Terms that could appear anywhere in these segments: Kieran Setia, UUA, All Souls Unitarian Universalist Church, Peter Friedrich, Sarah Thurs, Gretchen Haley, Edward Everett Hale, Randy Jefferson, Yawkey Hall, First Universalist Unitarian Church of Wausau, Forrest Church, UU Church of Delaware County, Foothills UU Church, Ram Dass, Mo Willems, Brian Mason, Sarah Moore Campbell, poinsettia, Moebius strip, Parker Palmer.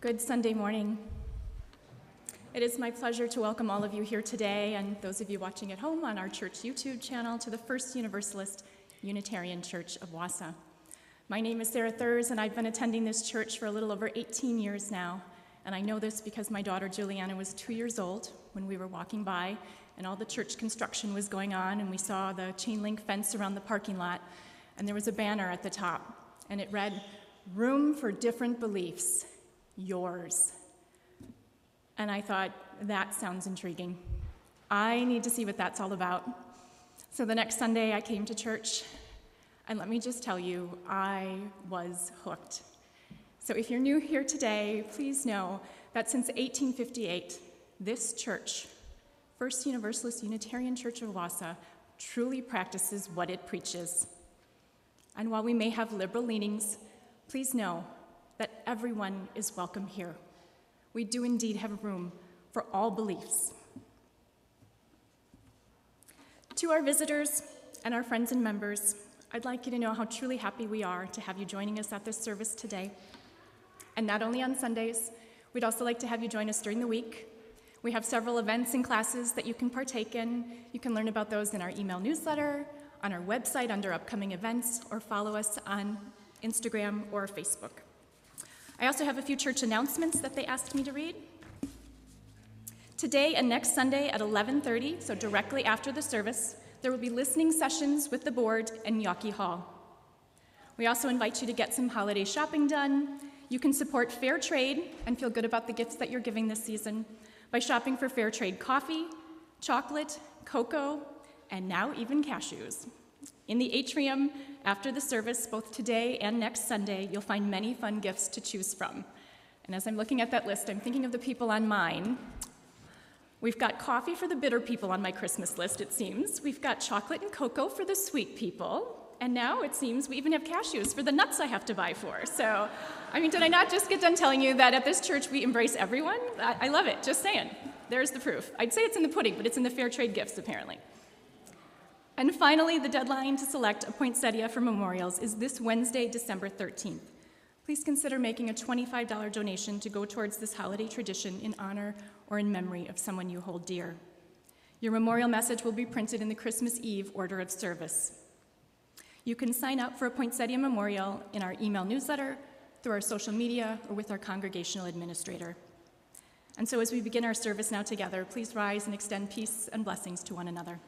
Good Sunday morning. It is my pleasure to welcome all of you here today and those of you watching at home on our church YouTube channel to the First Universalist Unitarian Church of Wausau. My name is Sarah Thurs, and I've been attending this church for a little over 18 years now, and I know this because my daughter Juliana was 2 years old when we were walking by and all the church construction was going on, and we saw the chain link fence around the parking lot, and there was a banner at the top, and it read, "Room for different beliefs, yours." And I thought, that sounds intriguing. I need to see what that's all about. So the next Sunday I came to church, and let me just tell you, I was hooked. So if you're new here today, please know that since 1858, this church, First Universalist Unitarian Church of Wausau, truly practices what it preaches. And while we may have liberal leanings, please know that everyone is welcome here. We do indeed have room for all beliefs. To our visitors and our friends and members, I'd like you to know how truly happy we are to have you joining us at this service today. And not only on Sundays, we'd also like to have you join us during the week. We have several events and classes that you can partake in. You can learn about those in our email newsletter, on our website under upcoming events, or follow us on Instagram or Facebook. I also have a few church announcements that they asked me to read. Today and next Sunday at 11:30, so directly after the service, there will be listening sessions with the board in Yawkey Hall. We also invite you to get some holiday shopping done. You can support fair trade and feel good about the gifts that you're giving this season by shopping for fair trade coffee, chocolate, cocoa, and now even cashews. In the atrium, after the service, both today and next Sunday, you'll find many fun gifts to choose from. And as I'm looking at that list, I'm thinking of the people on mine. We've got coffee for the bitter people on my Christmas list, it seems. We've got chocolate and cocoa for the sweet people. And now, it seems, we even have cashews for the nuts I have to buy for. So, I mean, did I not just get done telling you that at this church we embrace everyone? I love it, just saying. There's the proof. I'd say it's in the pudding, but it's in the fair trade gifts, apparently. And finally, the deadline to select a poinsettia for memorials is this Wednesday, December 13th. Please consider making a $25 donation to go towards this holiday tradition in honor or in memory of someone you hold dear. Your memorial message will be printed in the Christmas Eve order of service. You can sign up for a poinsettia memorial in our email newsletter, through our social media, or with our congregational administrator. And so as we begin our service now together, please rise and extend peace and blessings to one another.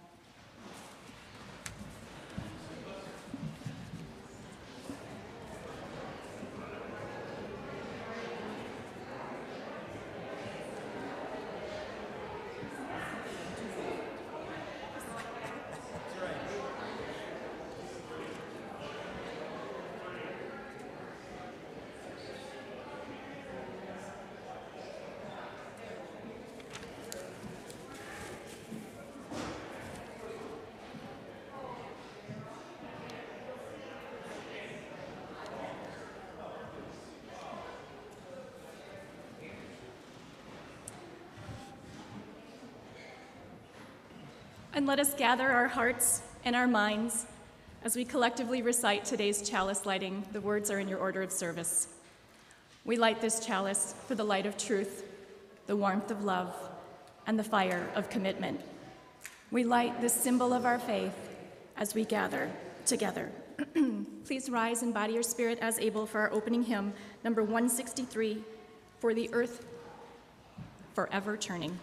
And let us gather our hearts and our minds as we collectively recite today's chalice lighting. The words are in your order of service. We light this chalice for the light of truth, the warmth of love, and the fire of commitment. We light this symbol of our faith as we gather together. Please rise in body or spirit as able for our opening hymn, number 163, "For the Earth Forever Turning."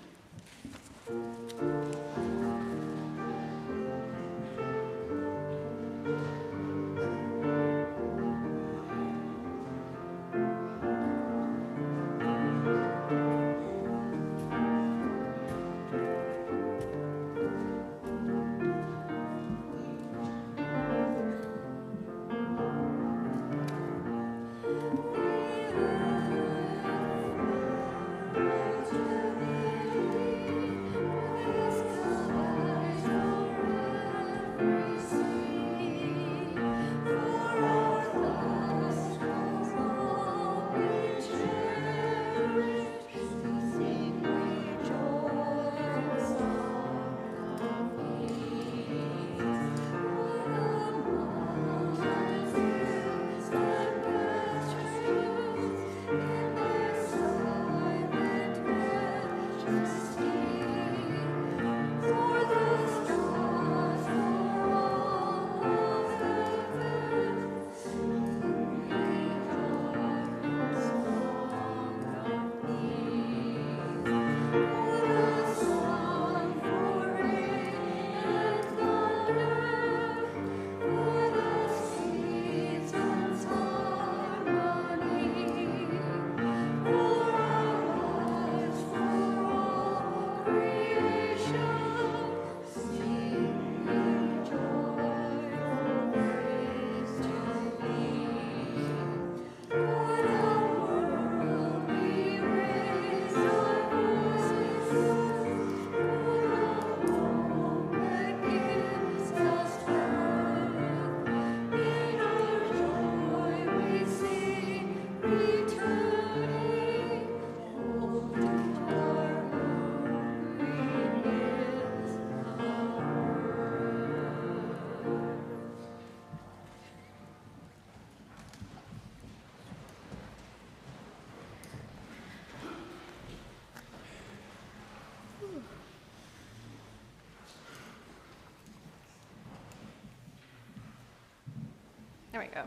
There we go.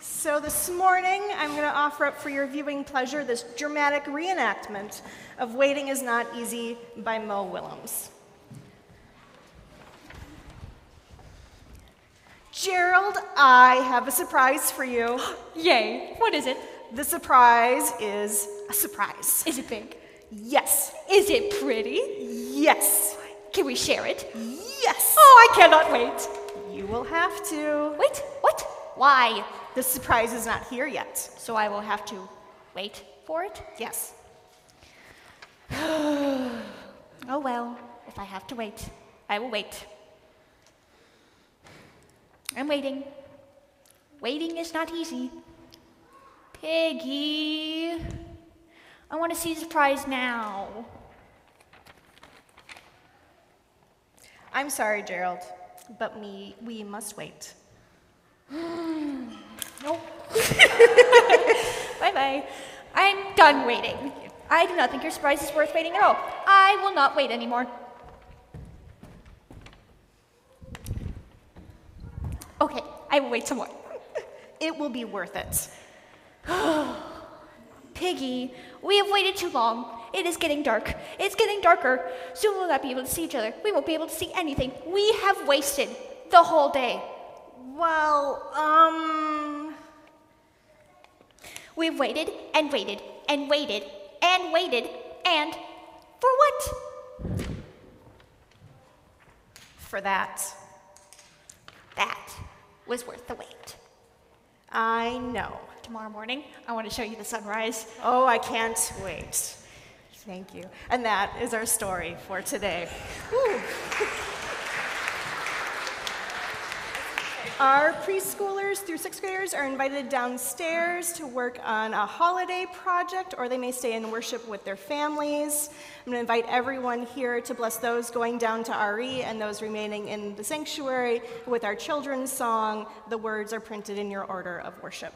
So this morning, I'm going to offer up for your viewing pleasure this dramatic reenactment of Waiting Is Not Easy by Mo Willems. Gerald, I have a surprise for you. Yay. What is it? The surprise is a surprise. Is it big? Yes. Is it pretty? Yes. Can we share it? Yes. Oh, I cannot wait. You will have to. Wait, what? Why? The surprise is not here yet. So I will have to wait for it? Yes. Oh well, if I have to wait, I will wait. I'm waiting. Waiting is not easy. Piggy, I want to see the surprise now. I'm sorry, Gerald, but we must wait. Nope. Bye-bye. I'm done waiting. I do not think your surprise is worth waiting at all. I will not wait anymore. Okay, I will wait some more. It will be worth it. Piggy, we have waited too long. It is getting dark. It's getting darker. Soon we'll not be able to see each other. We won't be able to see anything. We have wasted the whole day. Well, we've waited and waited and waited and waited and for what? For that. That was worth the wait. I know. Tomorrow morning, I want to show you the sunrise. Oh, I can't wait. Thank you. And that is our story for today. Our preschoolers through sixth graders are invited downstairs to work on a holiday project, or they may stay and worship with their families. I'm going to invite everyone here to bless those going down to RE and those remaining in the sanctuary with our children's song. The words are printed in your order of worship.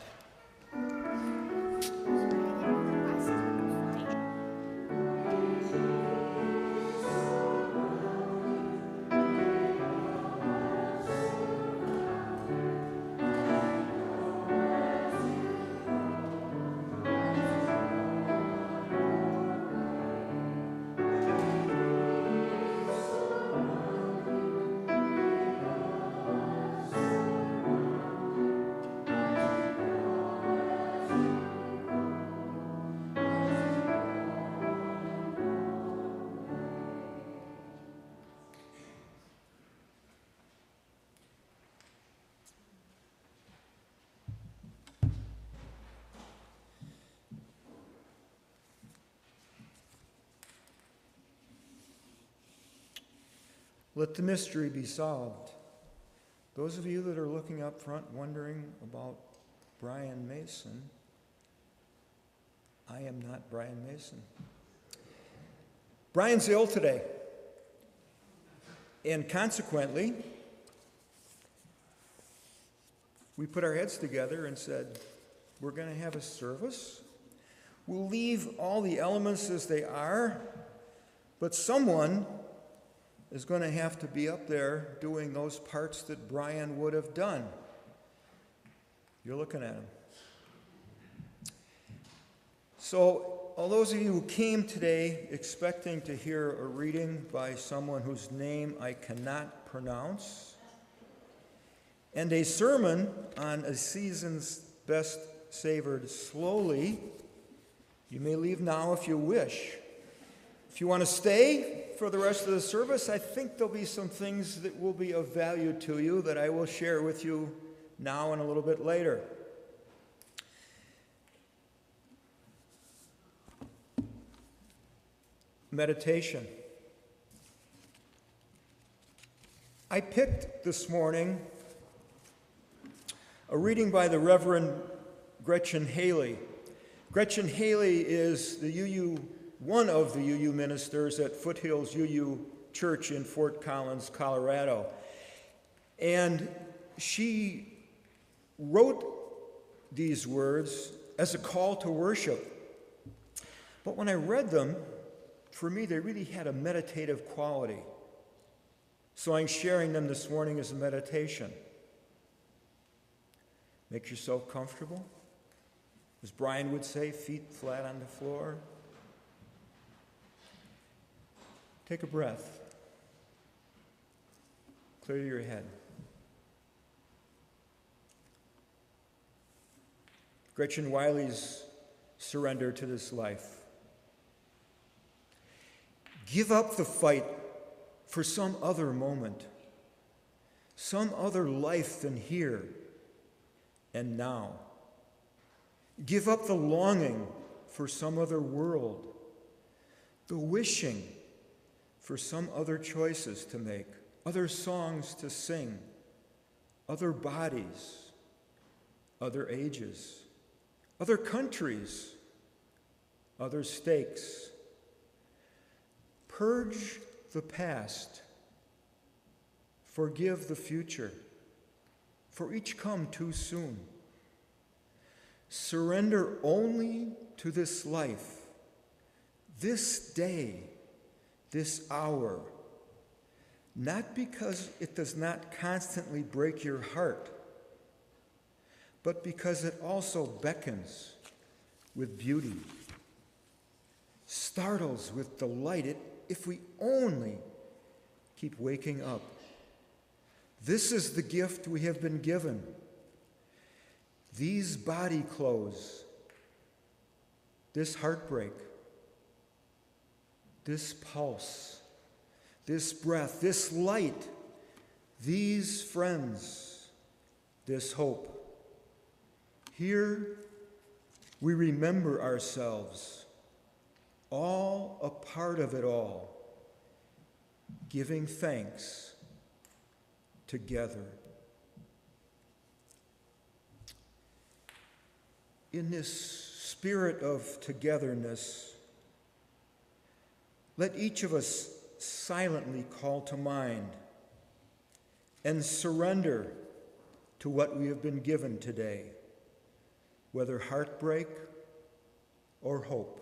Let the mystery be solved. Those of you that are looking up front wondering about Brian Mason, I am not Brian Mason. Brian's ill today. And consequently, we put our heads together and said, we're going to have a service. We'll leave all the elements as they are, but someone is going to have to be up there doing those parts that Brian would have done. You're looking at him. So, all those of you who came today expecting to hear a reading by someone whose name I cannot pronounce, and a sermon on a season's best savored slowly, you may leave now if you wish. If you want to stay for the rest of the service, I think there'll be some things that will be of value to you that I will share with you now and a little bit later. Meditation. I picked this morning a reading by the Reverend Gretchen Haley. Gretchen Haley is the one of the UU ministers at Foothills UU Church in Fort Collins, Colorado. And she wrote these words as a call to worship. But when I read them, for me, they really had a meditative quality. So I'm sharing them this morning as a meditation. Make yourself comfortable. As Brian would say, feet flat on the floor. Take a breath. Clear your head. Gretchen Wiley's surrender to this life. Give up the fight for some other moment, some other life than here and now. Give up the longing for some other world, the wishing for some other choices to make, other songs to sing, other bodies, other ages, other countries, other stakes. Purge the past, forgive the future, for each come too soon. Surrender only to this life, this day, this hour, not because it does not constantly break your heart, but because it also beckons with beauty, startles with delight. If we only keep waking up. This is the gift we have been given. These body clothes, this heartbreak, this pulse, this breath, this light, these friends, this hope. Here we remember ourselves, all a part of it all, giving thanks together. In this spirit of togetherness, let each of us silently call to mind and surrender to what we have been given today, whether heartbreak or hope.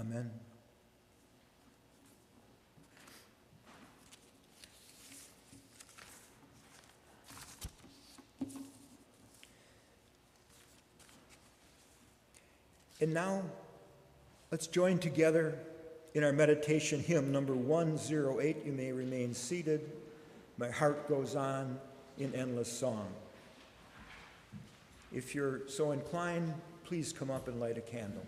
Amen. And now, let's join together in our meditation hymn number 108. You may remain seated. My heart goes on in endless song. If you're so inclined, please come up and light a candle.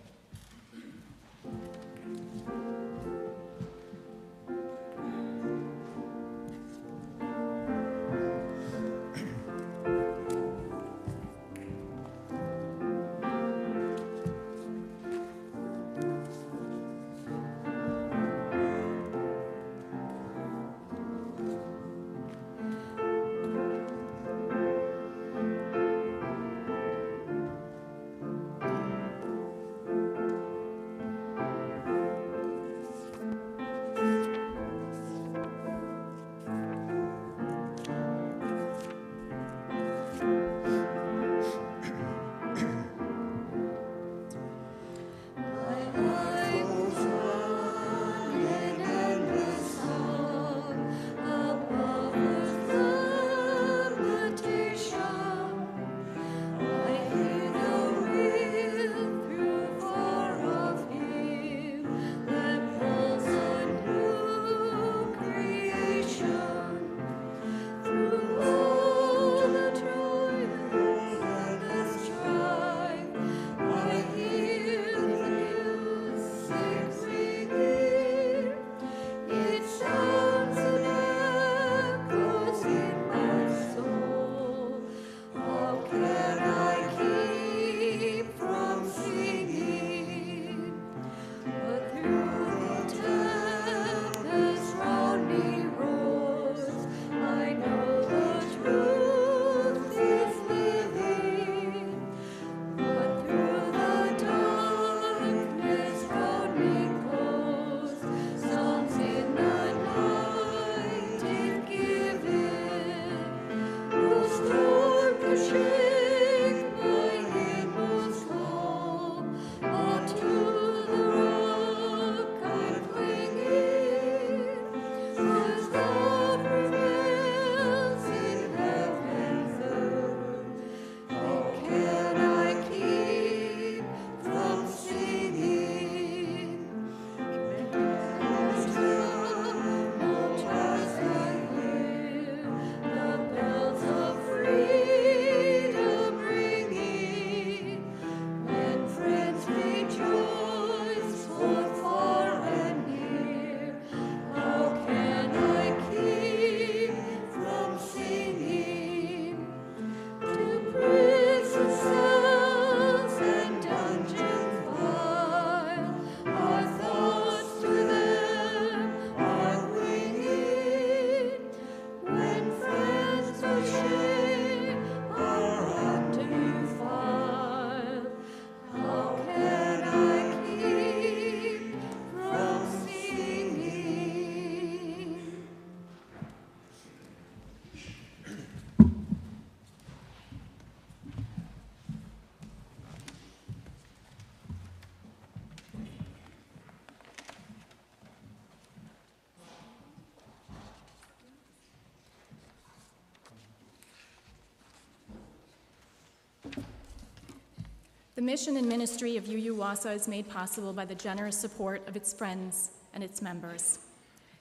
The mission and ministry of UU Wausau is made possible by the generous support of its friends and its members.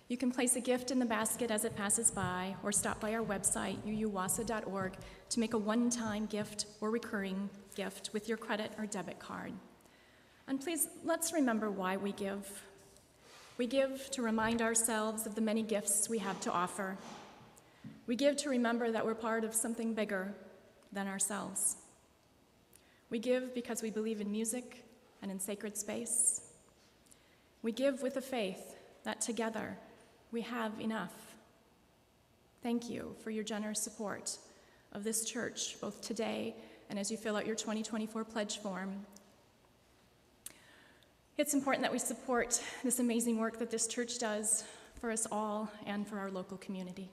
You can place a gift in the basket as it passes by, or stop by our website, uuwausau.org, to make a one-time gift or recurring gift with your credit or debit card. And please, let's remember why we give. We give to remind ourselves of the many gifts we have to offer. We give to remember that we're part of something bigger than ourselves. We give because we believe in music and in sacred space. We give with a faith that together we have enough. Thank you for your generous support of this church, both today and as you fill out your 2024 pledge form. It's important that we support this amazing work that this church does for us all and for our local community.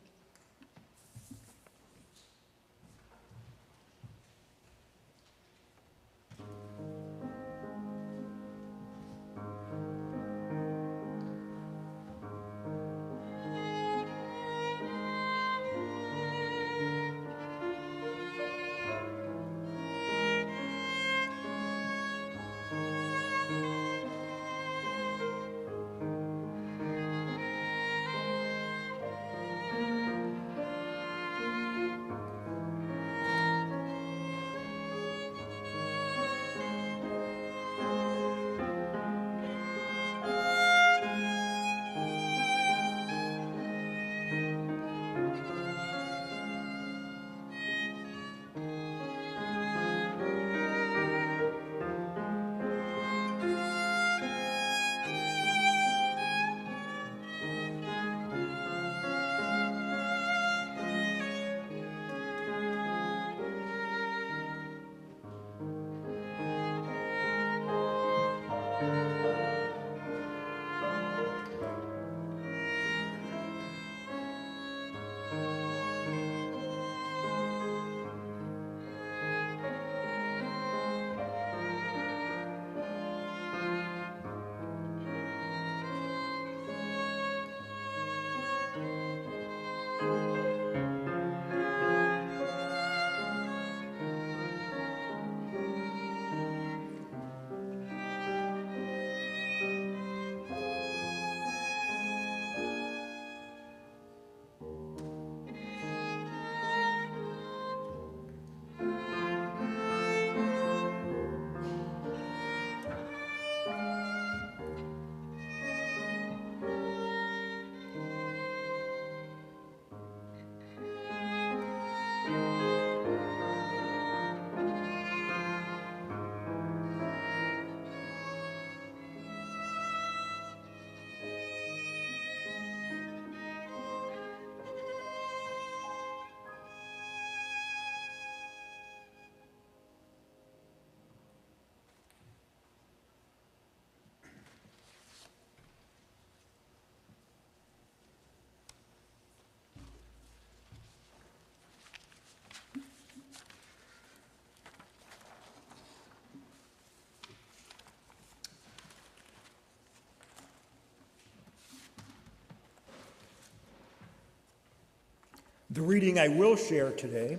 The reading I will share today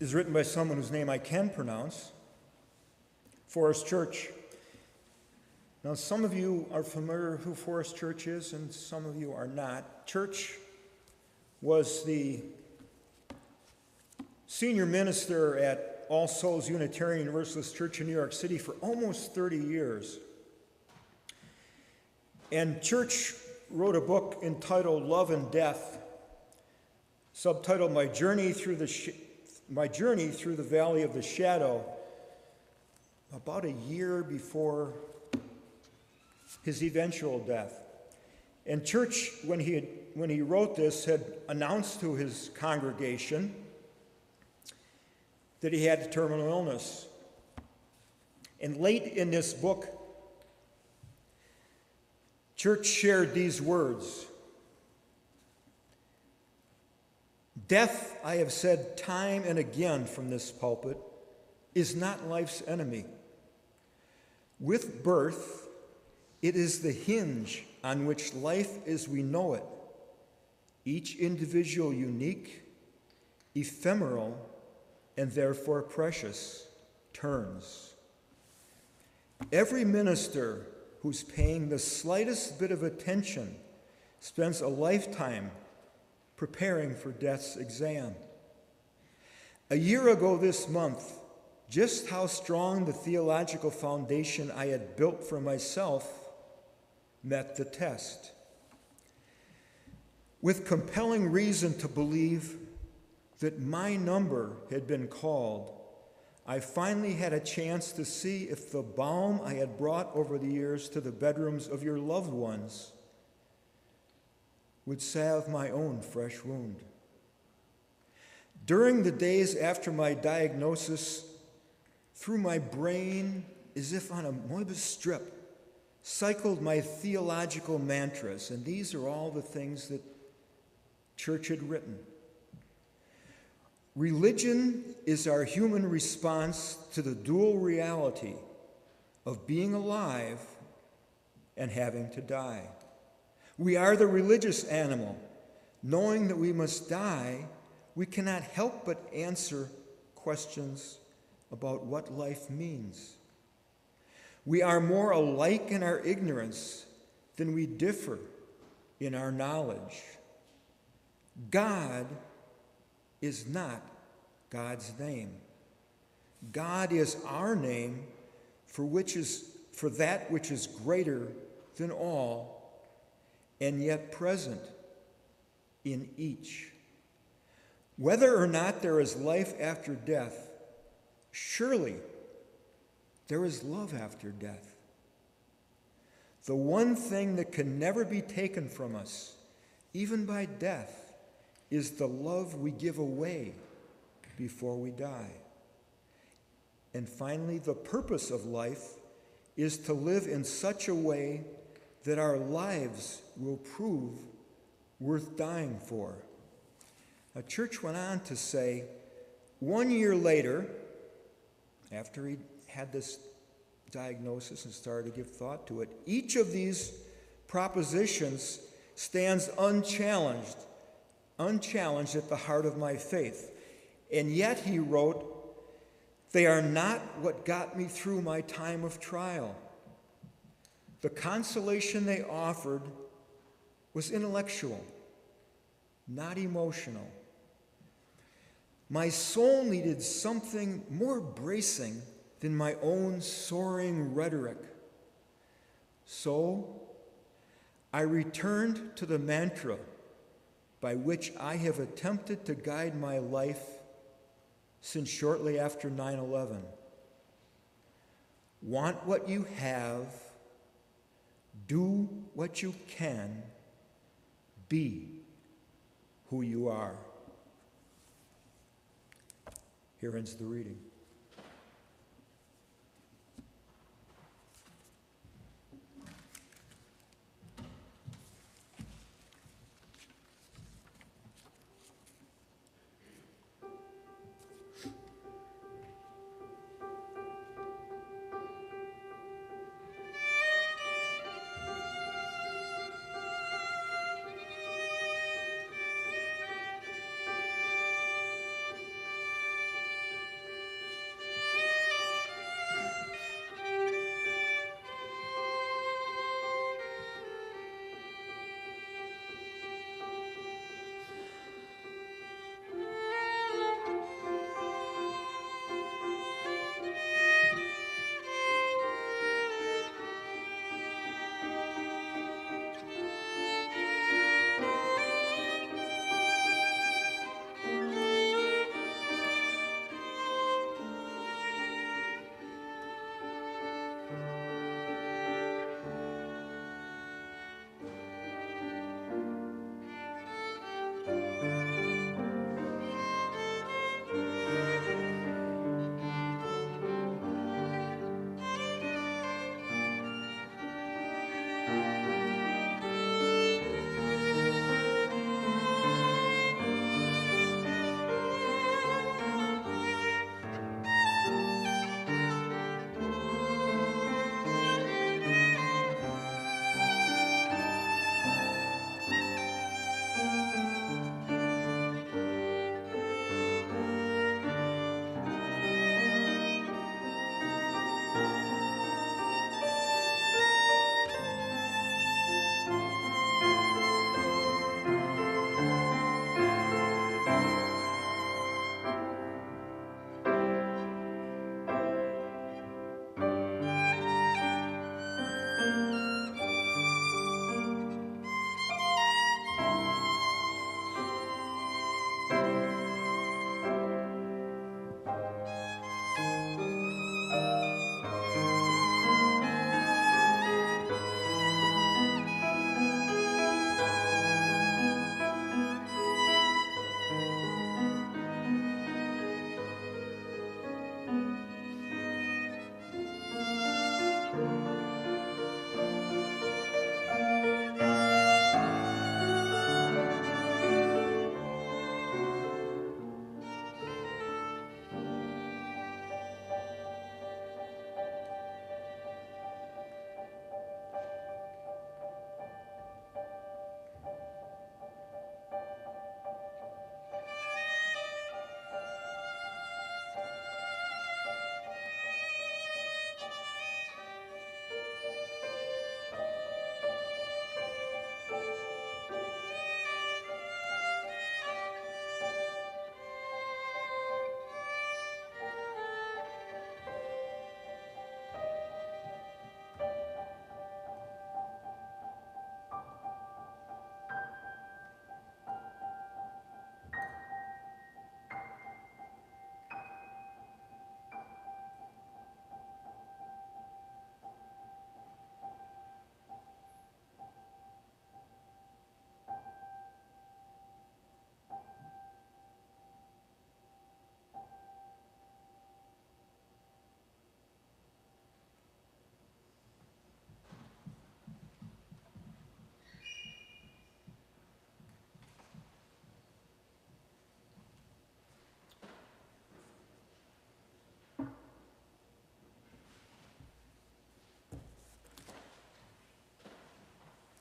is written by someone whose name I can pronounce, Forrest Church. Now, some of you are familiar who Forrest Church is, and some of you are not. Church was the senior minister at All Souls Unitarian Universalist Church in New York City for almost 30 years. And Church wrote a book entitled Love and Death, subtitled My Journey Through the Valley of the Shadow, about a year before his eventual death. And Church, when he wrote this, had announced to his congregation that he had a terminal illness. And late in this book, Church shared these words: "Death, I have said time and again from this pulpit, is not life's enemy. With birth, it is the hinge on which life as we know it, each individual unique, ephemeral, and therefore precious turns. Every minister who's paying the slightest bit of attention spends a lifetime preparing for death's exam. A year ago this month, just how strong the theological foundation I had built for myself met the test. With compelling reason to believe that my number had been called, I finally had a chance to see if the balm I had brought over the years to the bedrooms of your loved ones would salve my own fresh wound. During the days after my diagnosis, through my brain, as if on a Moebius strip, cycled my theological mantras, and these are all the things that Church had written. Religion is our human response to the dual reality of being alive and having to die. We are the religious animal. Knowing that we must die, we cannot help but answer questions about what life means. We are more alike in our ignorance than we differ in our knowledge. God is not God's name. God is our name for that which is greater than all and yet present in each. Whether or not there is life after death, surely there is love after death. The one thing that can never be taken from us, even by death, is the love we give away before we die. And finally, the purpose of life is to live in such a way that our lives will prove worth dying for. The Church went on to say, 1 year later, after he had this diagnosis and started to give thought to it, each of these propositions stands unchallenged at the heart of my faith. And yet, he wrote, they are not what got me through my time of trial. The consolation they offered was intellectual, not emotional. My soul needed something more bracing than my own soaring rhetoric. So, I returned to the mantra by which I have attempted to guide my life since shortly after 9/11. Want what you have, do what you can, be who you are. Here ends the reading.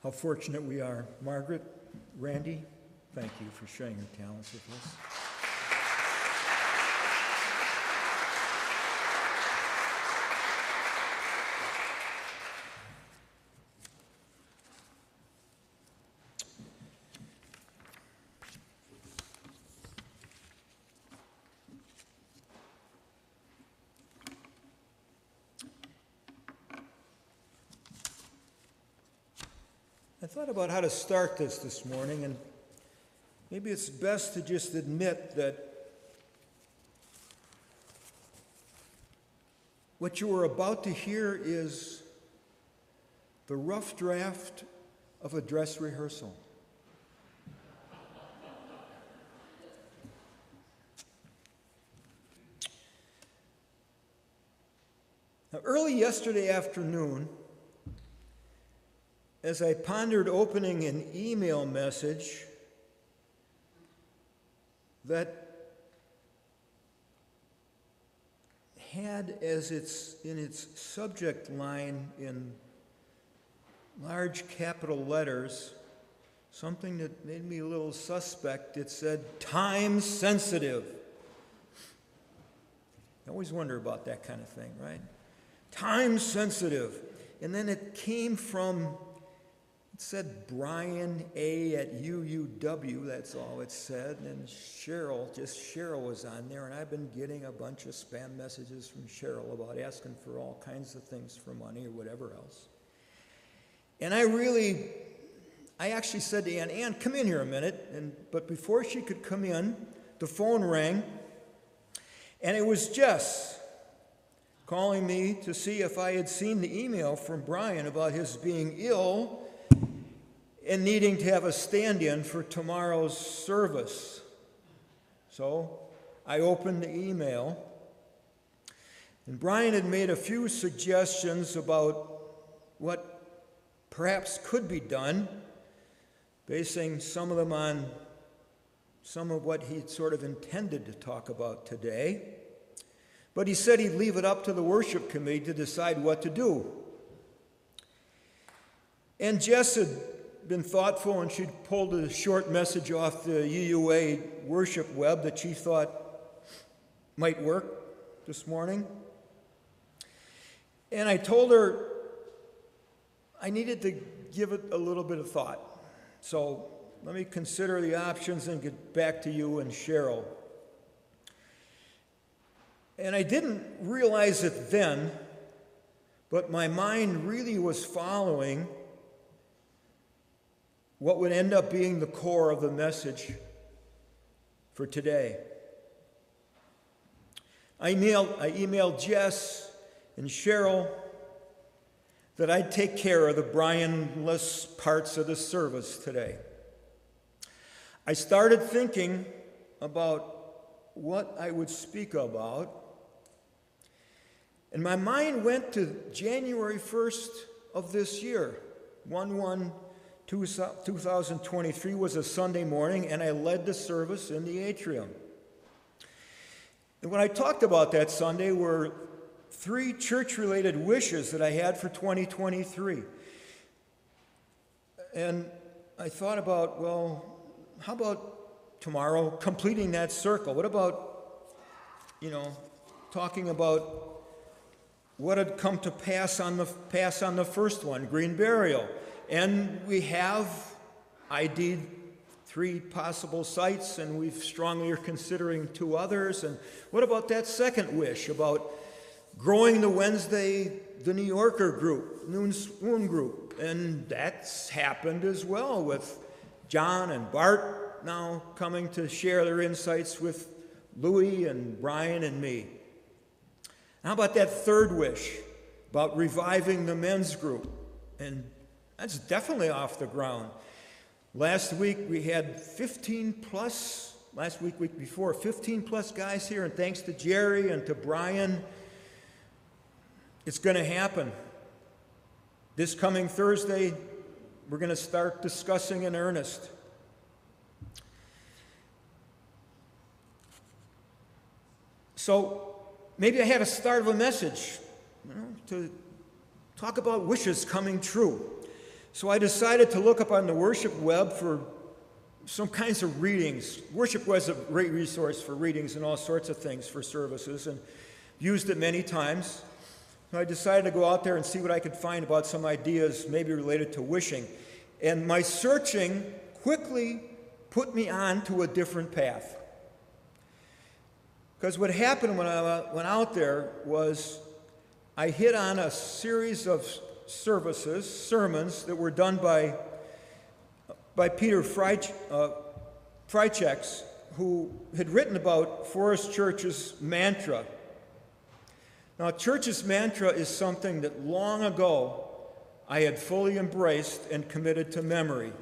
how fortunate we are. Margaret, Randy, thank you for sharing your talents with us. I thought about how to start this morning, and maybe it's best to just admit that what you are about to hear is the rough draft of a dress rehearsal. Now, early yesterday afternoon, as I pondered opening an email message that had as in its subject line in large capital letters something that made me a little suspect. It said, "Time sensitive." I always wonder about that kind of thing, right? Time sensitive. And then it came from, it said Brian A. at UUW, that's all it said, and Cheryl, just Cheryl was on there, and I've been getting a bunch of spam messages from Cheryl about asking for all kinds of things for money or whatever else. And I actually said to Ann, "Ann, come in here a minute," but before she could come in, the phone rang, and it was Jess calling me to see if I had seen the email from Brian about his being ill and needing to have a stand-in for tomorrow's service. So I opened the email, and Brian had made a few suggestions about what perhaps could be done, basing some of them on some of what he sort of intended to talk about today. But he said he'd leave it up to the worship committee to decide what to do. And Jess had been thoughtful, and she'd pulled a short message off the UUA worship web that she thought might work this morning. And I told her I needed to give it a little bit of thought. So let me consider the options and get back to you and Cheryl. And I didn't realize it then, but my mind really was following what would end up being the core of the message for today. I emailed Jess and Cheryl that I'd take care of the Brian-less parts of the service today. I started thinking about what I would speak about, and my mind went to January 1st of this year, 2023 was a Sunday morning, and I led the service in the atrium. And what I talked about that Sunday were three church-related wishes that I had for 2023. And I thought about, well, how about tomorrow completing that circle? What about, talking about what had come to pass on the first one, green burial? And we have ID'd three possible sites, and we strongly are considering two others. And what about that second wish about growing the Wednesday, the New Yorker group, Noon Swoon group? And that's happened as well, with John and Bart now coming to share their insights with Louis and Brian and me. How about that third wish about reviving the men's group? And that's definitely off the ground. Last week we had 15 plus guys here, and thanks to Jerry and to Brian, it's going to happen. This coming Thursday, we're going to start discussing in earnest. So maybe I had a start of a message, to talk about wishes coming true. So I decided to look up on the worship web for some kinds of readings. Worship was a great resource for readings and all sorts of things for services, and used it many times. So I decided to go out there and see what I could find about some ideas maybe related to wishing. And my searching quickly put me on to a different path. Because what happened when I went out there was I hit on a series of services, sermons, that were done by Peter Friedrich, who had written about Forrest Church's mantra. Now, Church's mantra is something that long ago I had fully embraced and committed to memory.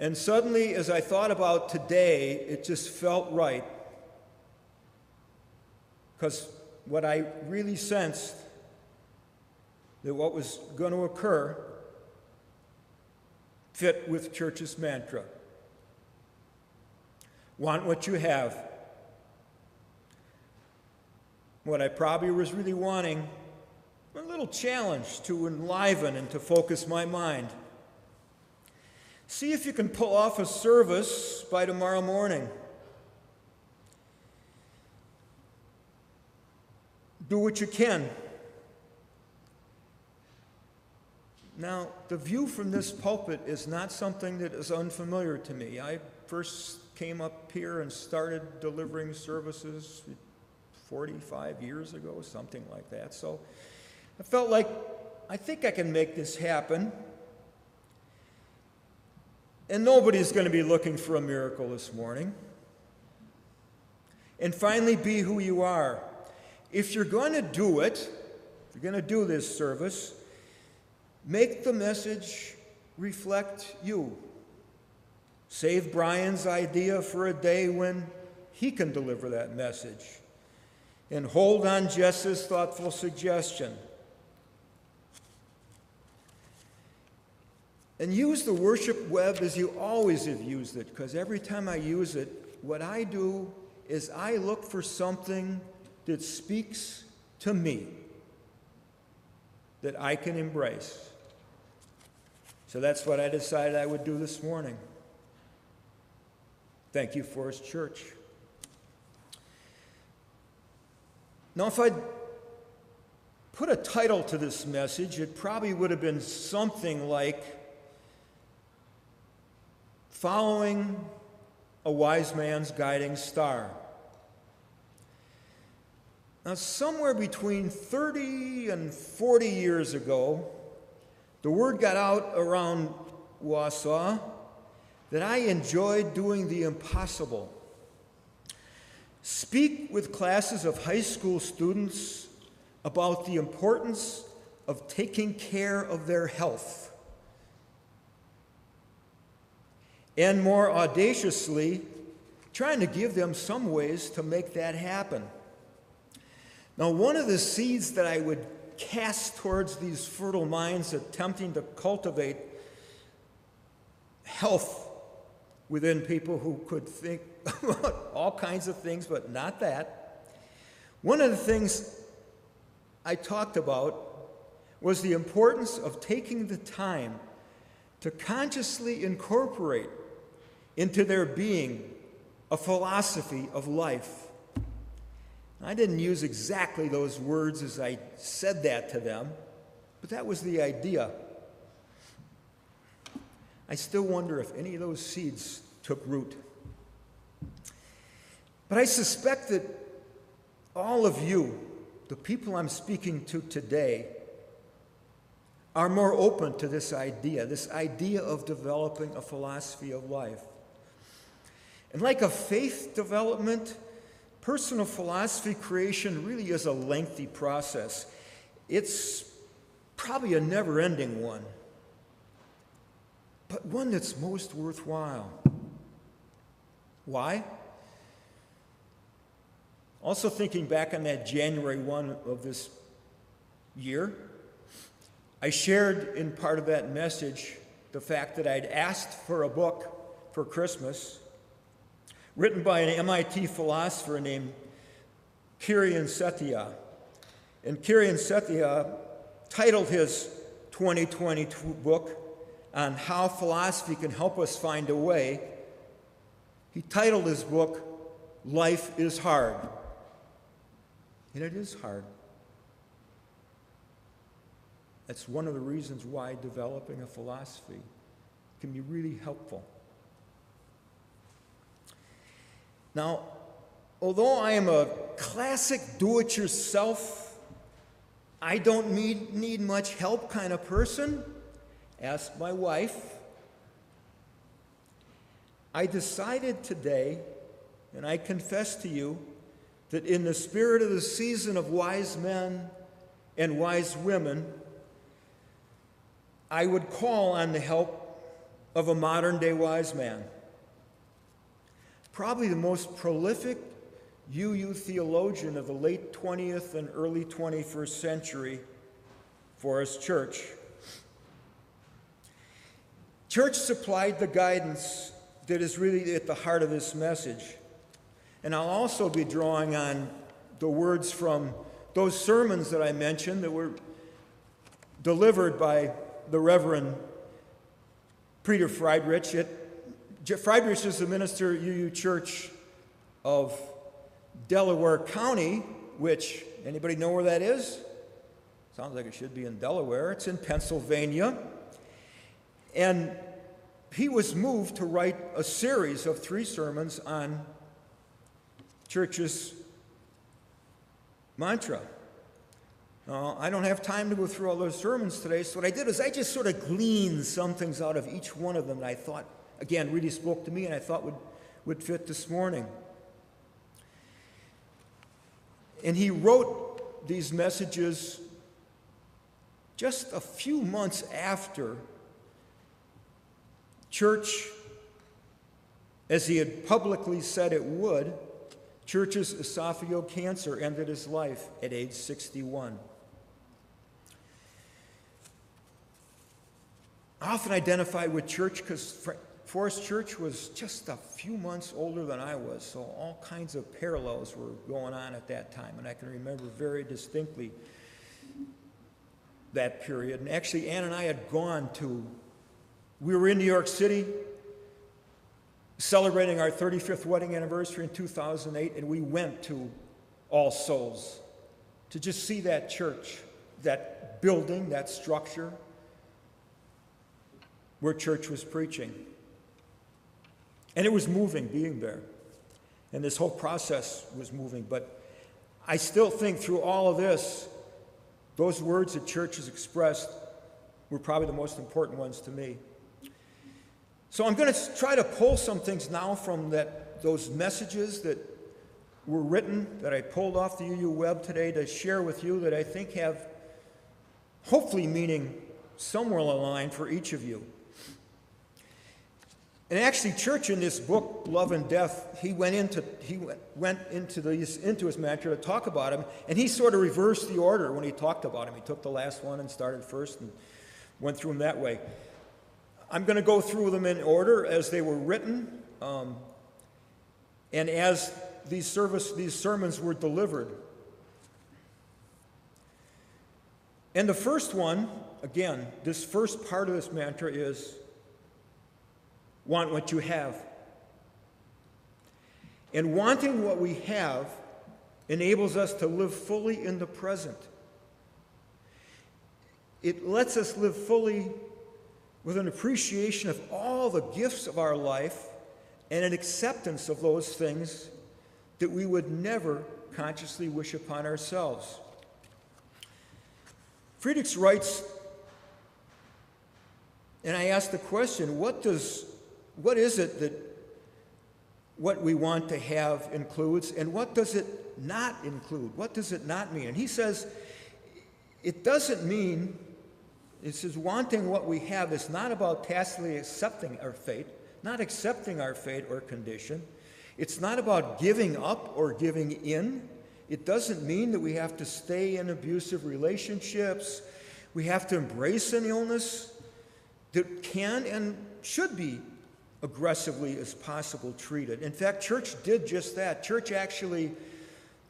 And suddenly, as I thought about today, it just felt right. Because what I really sensed that what was going to occur fit with Church's mantra. Want what you have. What I probably was really wanting, a little challenge to enliven and to focus my mind. See if you can pull off a service by tomorrow morning. Do what you can. Now, the view from this pulpit is not something that is unfamiliar to me. I first came up here and started delivering services 45 years ago, something like that. So I felt like, I think I can make this happen. And nobody's going to be looking for a miracle this morning. And finally, be who you are. If you're going to do it, if you're going to do this service, make the message reflect you. Save Brian's idea for a day when he can deliver that message. And hold on Jess's thoughtful suggestion. And use the worship web as you always have used it, because every time I use it, what I do is I look for something that speaks to me that I can embrace. So that's what I decided I would do this morning. Thank you, Forrest Church. Now, if I'd put a title to this message, it probably would have been something like Following a Wise Man's Guiding Star. Now, somewhere between 30 and 40 years ago, the word got out around Wausau that I enjoyed doing the impossible. Speak with classes of high school students about the importance of taking care of their health. And more audaciously, trying to give them some ways to make that happen. Now, one of the seeds that I would cast towards these fertile minds attempting to cultivate health within people who could think about all kinds of things, but not that. One of the things I talked about was the importance of taking the time to consciously incorporate into their being a philosophy of life. I didn't use exactly those words as I said that to them, but that was the idea. I still wonder if any of those seeds took root. But I suspect that all of you, the people I'm speaking to today, are more open to this idea of developing a philosophy of life. And like a faith development, personal philosophy creation really is a lengthy process. It's probably a never-ending one, but one that's most worthwhile. Why? Also thinking back on that January 1 of this year, I shared in part of that message the fact that I'd asked for a book for Christmas written by an MIT philosopher named Kieran Setia. And Kieran Setia titled his 2020 book on how philosophy can help us find a way, he titled his book, Life is Hard. And it is hard. That's one of the reasons why developing a philosophy can be really helpful. Now, although I am a classic do-it-yourself, I don't need much help kind of person, ask my wife, I decided today, and I confess to you, that in the spirit of the season of wise men and wise women, I would call on the help of a modern-day wise man. Probably the most prolific UU theologian of the late 20th and early 21st century, Forrest Church. Church supplied the guidance that is really at the heart of this message. And I'll also be drawing on the words from those sermons that I mentioned that were delivered by the Reverend Peter Friedrich. Friedrich is the minister at UU Church of Delaware County, which, anybody know where that is? Sounds like it should be in Delaware. It's in Pennsylvania. And he was moved to write a series of 3 sermons on Church's mantra. Now, I don't have time to go through all those sermons today, so what I did is I just sort of gleaned some things out of each one of them that I thought, again, really spoke to me and I thought would fit this morning. And he wrote these messages just a few months after Church, as he had publicly said it would, Church's esophageal cancer ended his life at age 61. I often identify with Church because Forrest Church was just a few months older than I was, so all kinds of parallels were going on at that time, and I can remember very distinctly that period. And actually, Ann and I had gone to, we were in New York City celebrating our 35th wedding anniversary in 2008, and we went to All Souls to just see that church, that building, that structure where Church was preaching. And it was moving, being there. And this whole process was moving. But I still think through all of this, those words that Church has expressed were probably the most important ones to me. So I'm going to try to pull some things now from those messages that were written, that I pulled off the UU web today to share with you that I think have hopefully meaning somewhere aligned for each of you. And actually, Church in this book, Love and Death, he went into his mantra to talk about him, and he sort of reversed the order when he talked about him. He took the last one and started first and went through them that way. I'm going to go through them in order as they were written and as these sermons were delivered. And the first one, again, this first part of this mantra is want what you have. And wanting what we have enables us to live fully in the present. It lets us live fully with an appreciation of all the gifts of our life and an acceptance of those things that we would never consciously wish upon ourselves. Friedrich writes, and I asked the question, what is it that what we want to have includes, and what does it not include? What does it not mean? And he says, it doesn't mean, it says, wanting what we have is not about tacitly accepting our fate, not accepting our fate or condition. It's not about giving up or giving in. It doesn't mean that we have to stay in abusive relationships. We have to embrace an illness that can and should be aggressively as possible treated. In fact, Church did just that. Church actually,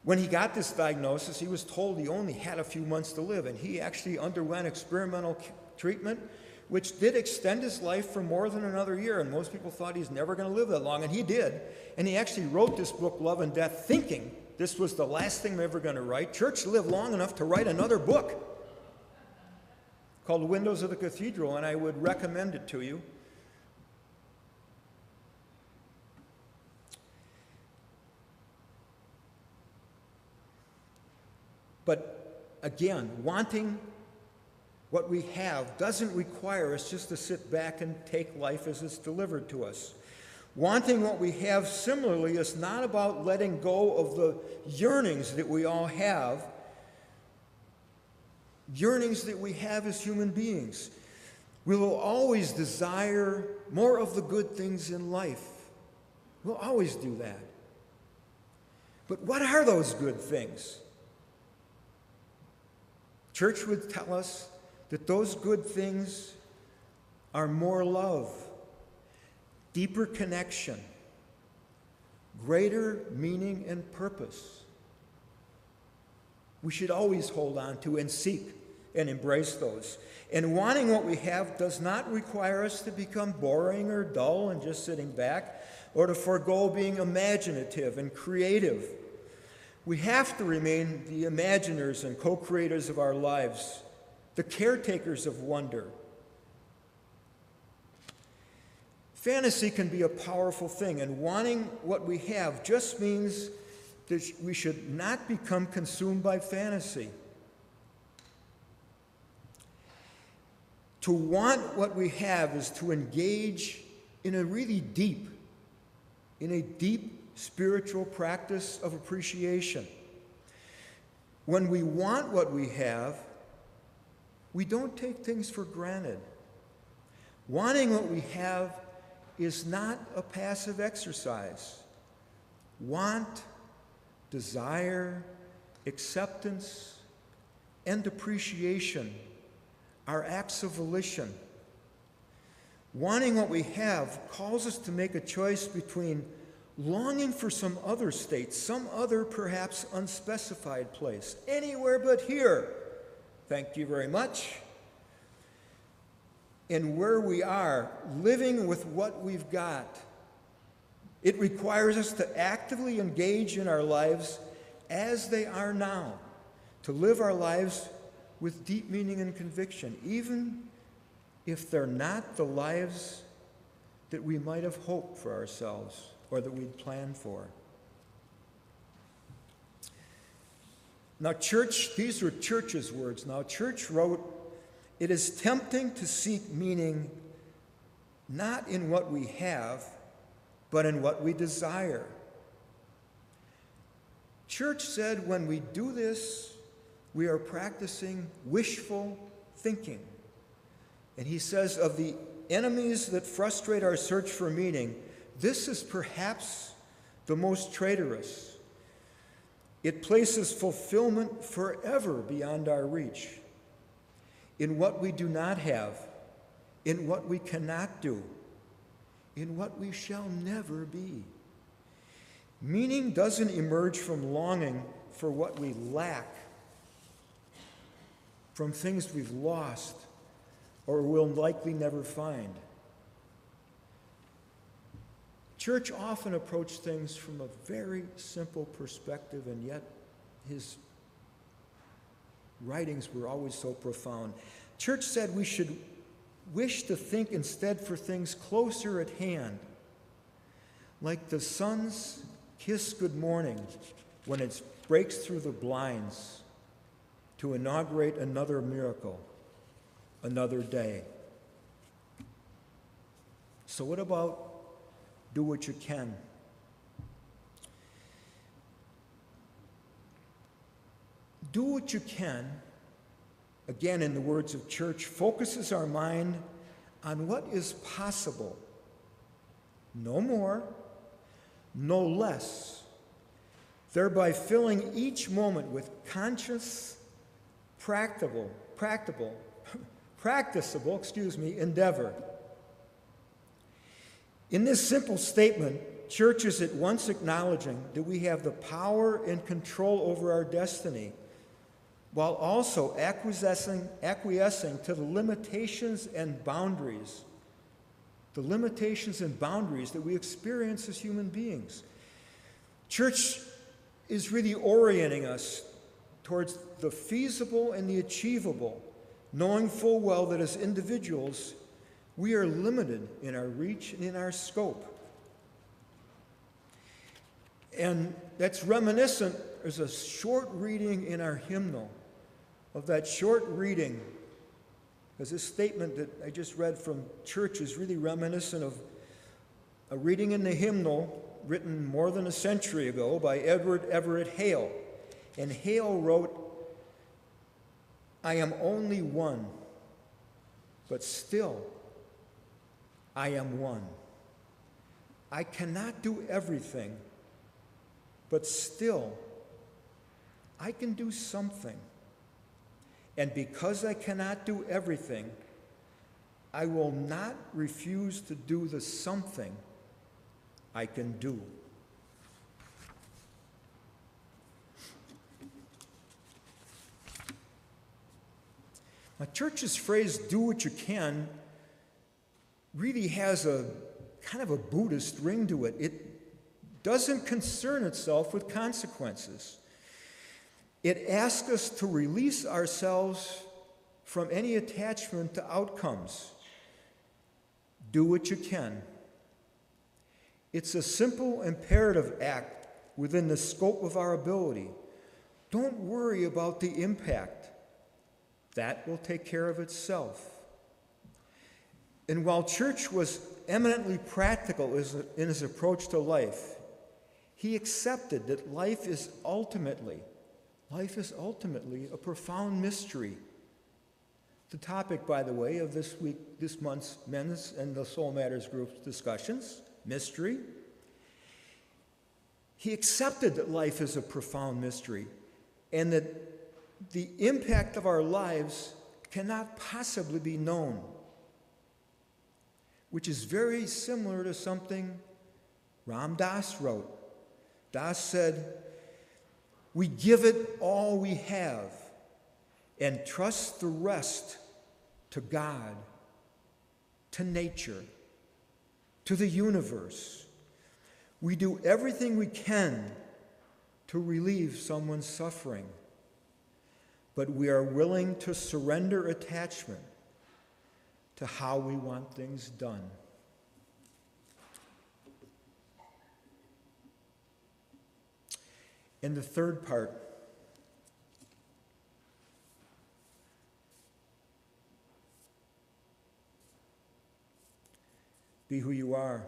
when he got this diagnosis, he was told he only had a few months to live, and he actually underwent experimental treatment, which did extend his life for more than another year, and most people thought he's never going to live that long, and he did. And he actually wrote this book, Love and Death, thinking this was the last thing they were going to write. Church lived long enough to write another book called Windows of the Cathedral, and I would recommend it to you. But again, wanting what we have doesn't require us just to sit back and take life as it's delivered to us. Wanting what we have, similarly, is not about letting go of the yearnings that we all have, yearnings that we have as human beings. We will always desire more of the good things in life. We'll always do that. But what are those good things? Church would tell us that those good things are more love, deeper connection, greater meaning and purpose. We should always hold on to and seek and embrace those. And wanting what we have does not require us to become boring or dull and just sitting back, or to forego being imaginative and creative. We have to remain the imaginers and co-creators of our lives, the caretakers of wonder. Fantasy can be a powerful thing, and wanting what we have just means that we should not become consumed by fantasy. To want what we have is to engage in a really deep, spiritual practice of appreciation. When we want what we have, we don't take things for granted. Wanting what we have is not a passive exercise. Want, desire, acceptance, and appreciation are acts of volition. Wanting what we have calls us to make a choice between longing for some other state, some other perhaps unspecified place, anywhere but here, thank you very much, and where we are, living with what we've got. It requires us to actively engage in our lives as they are now, to live our lives with deep meaning and conviction, even if they're not the lives that we might have hoped for ourselves, or that we'd planned for. Now, church, these were church's words. Now, church wrote, "It is tempting to seek meaning not in what we have, but in what we desire." Church said, when we do this, we are practicing wishful thinking. And he says, of the enemies that frustrate our search for meaning, this is perhaps the most traitorous. It places fulfillment forever beyond our reach, in what we do not have, in what we cannot do, in what we shall never be. Meaning doesn't emerge from longing for what we lack, from things we've lost or will likely never find. Church often approached things from a very simple perspective, and yet his writings were always so profound. Church said we should wish to think instead for things closer at hand, like the sun's kiss good morning when it breaks through the blinds to inaugurate another miracle, another day. So what about do what you can? Do what you can, again in the words of church, focuses our mind on what is possible. No more, no less, thereby filling each moment with conscious, practicable, endeavor. In this simple statement, church is at once acknowledging that we have the power and control over our destiny, while also acquiescing to the limitations and boundaries, that we experience as human beings. Church is really orienting us towards the feasible and the achievable, knowing full well that as individuals, we are limited in our reach and in our scope. And that's reminiscent, there's a short reading in our hymnal of that short reading, because this statement that I just read from Church is really reminiscent of a reading in the hymnal written more than a century ago by Edward Everett Hale. And Hale wrote, "I am only one, but still I am one. I cannot do everything, but still I can do something. And because I cannot do everything, I will not refuse to do the something I can do." Now, Church's phrase, "do what you can," really has a kind of a Buddhist ring to it. It doesn't concern itself with consequences. It asks us to release ourselves from any attachment to outcomes. Do what you can. It's a simple imperative act within the scope of our ability. Don't worry about the impact. That will take care of itself. And while Church was eminently practical in his approach to life, he accepted that life is ultimately a profound mystery. The topic, by the way, of this month's Men's and the Soul Matters Group's discussions, mystery. He accepted that life is a profound mystery and that the impact of our lives cannot possibly be known, which is very similar to something Ram Dass wrote. Dass said, "We give it all we have and trust the rest to God, to nature, to the universe. We do everything we can to relieve someone's suffering, but we are willing to surrender attachment to how we want things done." And the third part, be who you are.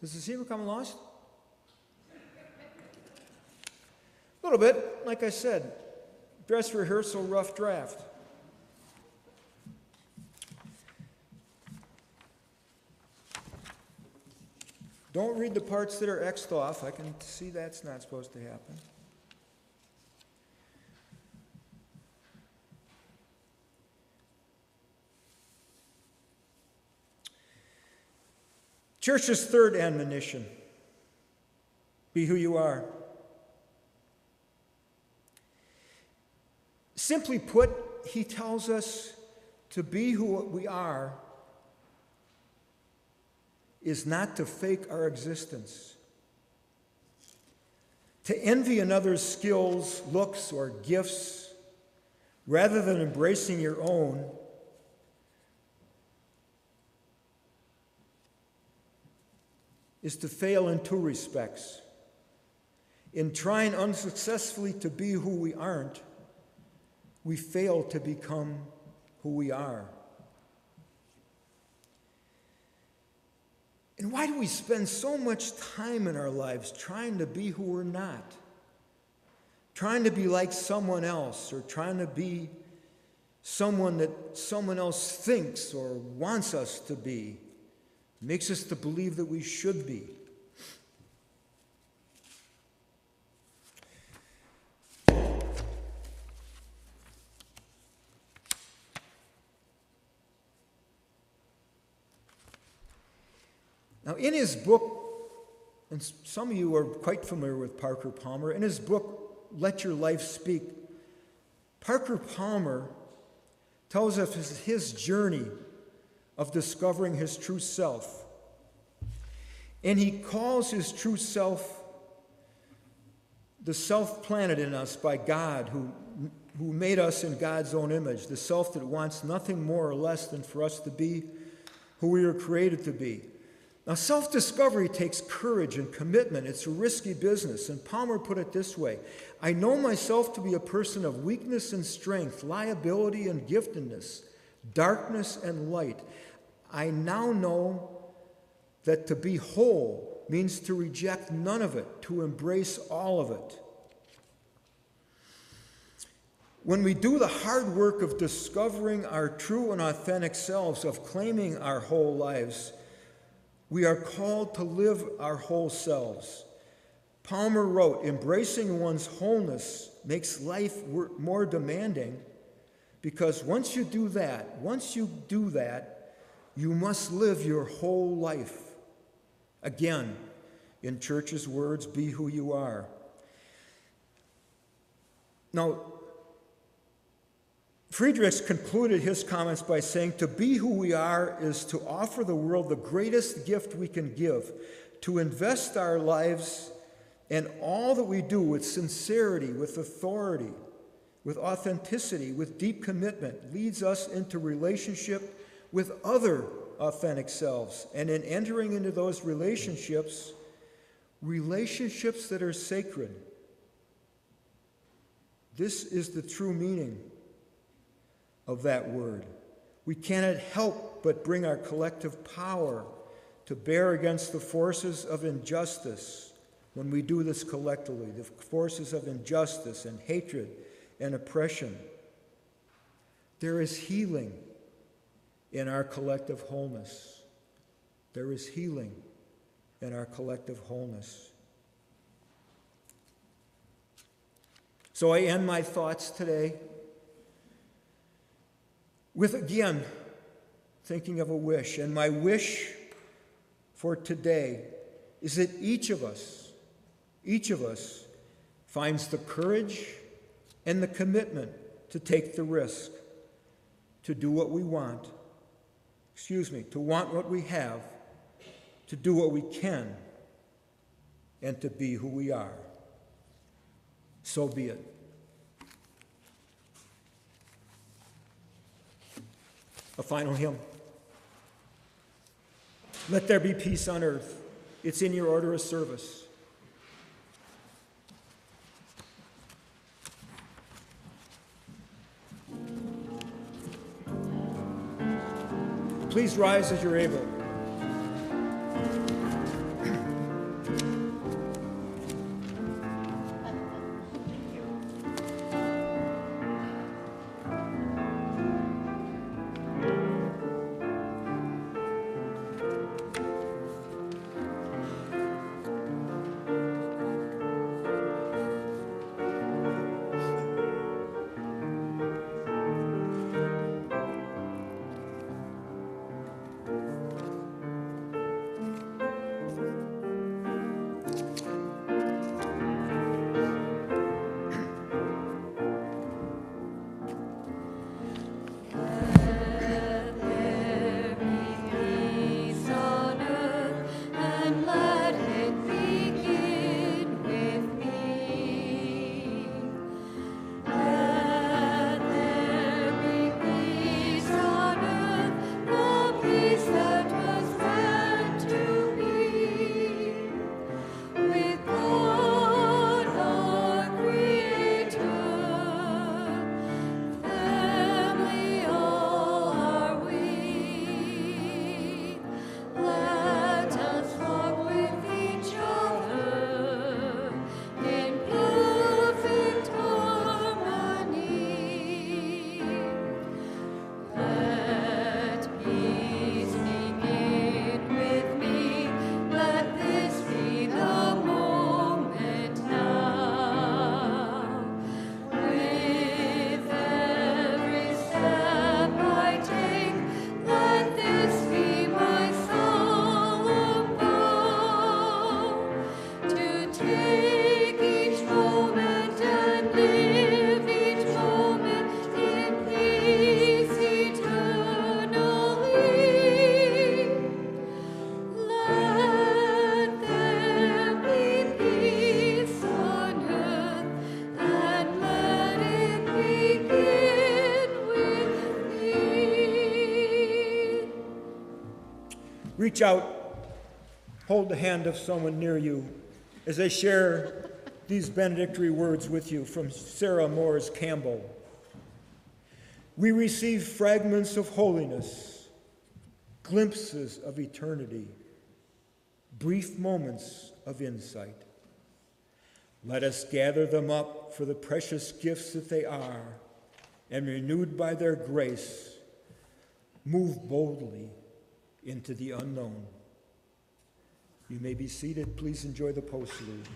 Does the sea become lost? A little bit, like I said, dress rehearsal, rough draft. Don't read the parts that are X'd off. I can see that's not supposed to happen. Church's third admonition, be who you are. Simply put, he tells us to be who we are is not to fake our existence. To envy another's skills, looks, or gifts, rather than embracing your own, is to fail in two respects. In trying unsuccessfully to be who we aren't, we fail to become who we are. And why do we spend so much time in our lives trying to be who we're not? Trying to be like someone else, or trying to be someone that someone else thinks or wants us to be, makes us to believe that we should be. Now, in his book, and some of you are quite familiar with Parker Palmer, in his book, Let Your Life Speak, Parker Palmer tells us his journey of discovering his true self. And he calls his true self the self planted in us by God, who made us in God's own image, the self that wants nothing more or less than for us to be who we were created to be. Now, self-discovery takes courage and commitment. It's a risky business. And Palmer put it this way: I know myself to be a person of weakness and strength, liability and giftedness, darkness and light. I now know that to be whole means to reject none of it, to embrace all of it. When we do the hard work of discovering our true and authentic selves, of claiming our whole lives, we are called to live our whole selves. Palmer wrote, embracing one's wholeness makes life more demanding, because once you do that, you must live your whole life. Again, in Church's words, be who you are. Now, Friedrich concluded his comments by saying, to be who we are is to offer the world the greatest gift we can give, to invest our lives and all that we do with sincerity, with authority, with authenticity, with deep commitment, leads us into relationship with other authentic selves. And in entering into those relationships that are sacred, this is the true meaning of that word. We cannot help but bring our collective power to bear against the forces of injustice when we do this collectively, the forces of injustice and hatred and oppression. There is healing in our collective wholeness. There is healing in our collective wholeness. So I end my thoughts today with, again, thinking of a wish. And my wish for today is that each of us finds the courage and the commitment to take the risk, to do what we want, to want what we have, to do what we can, and to be who we are. So be it. A final hymn. Let there be peace on earth. It's in your order of service. Please rise as you're able. Reach out, hold the hand of someone near you as they share these benedictory words with you from Sarah Moore Campbell. We receive fragments of holiness, glimpses of eternity, brief moments of insight. Let us gather them up for the precious gifts that they are, and renewed by their grace, move boldly into the unknown. You may be seated. Please enjoy the postlude.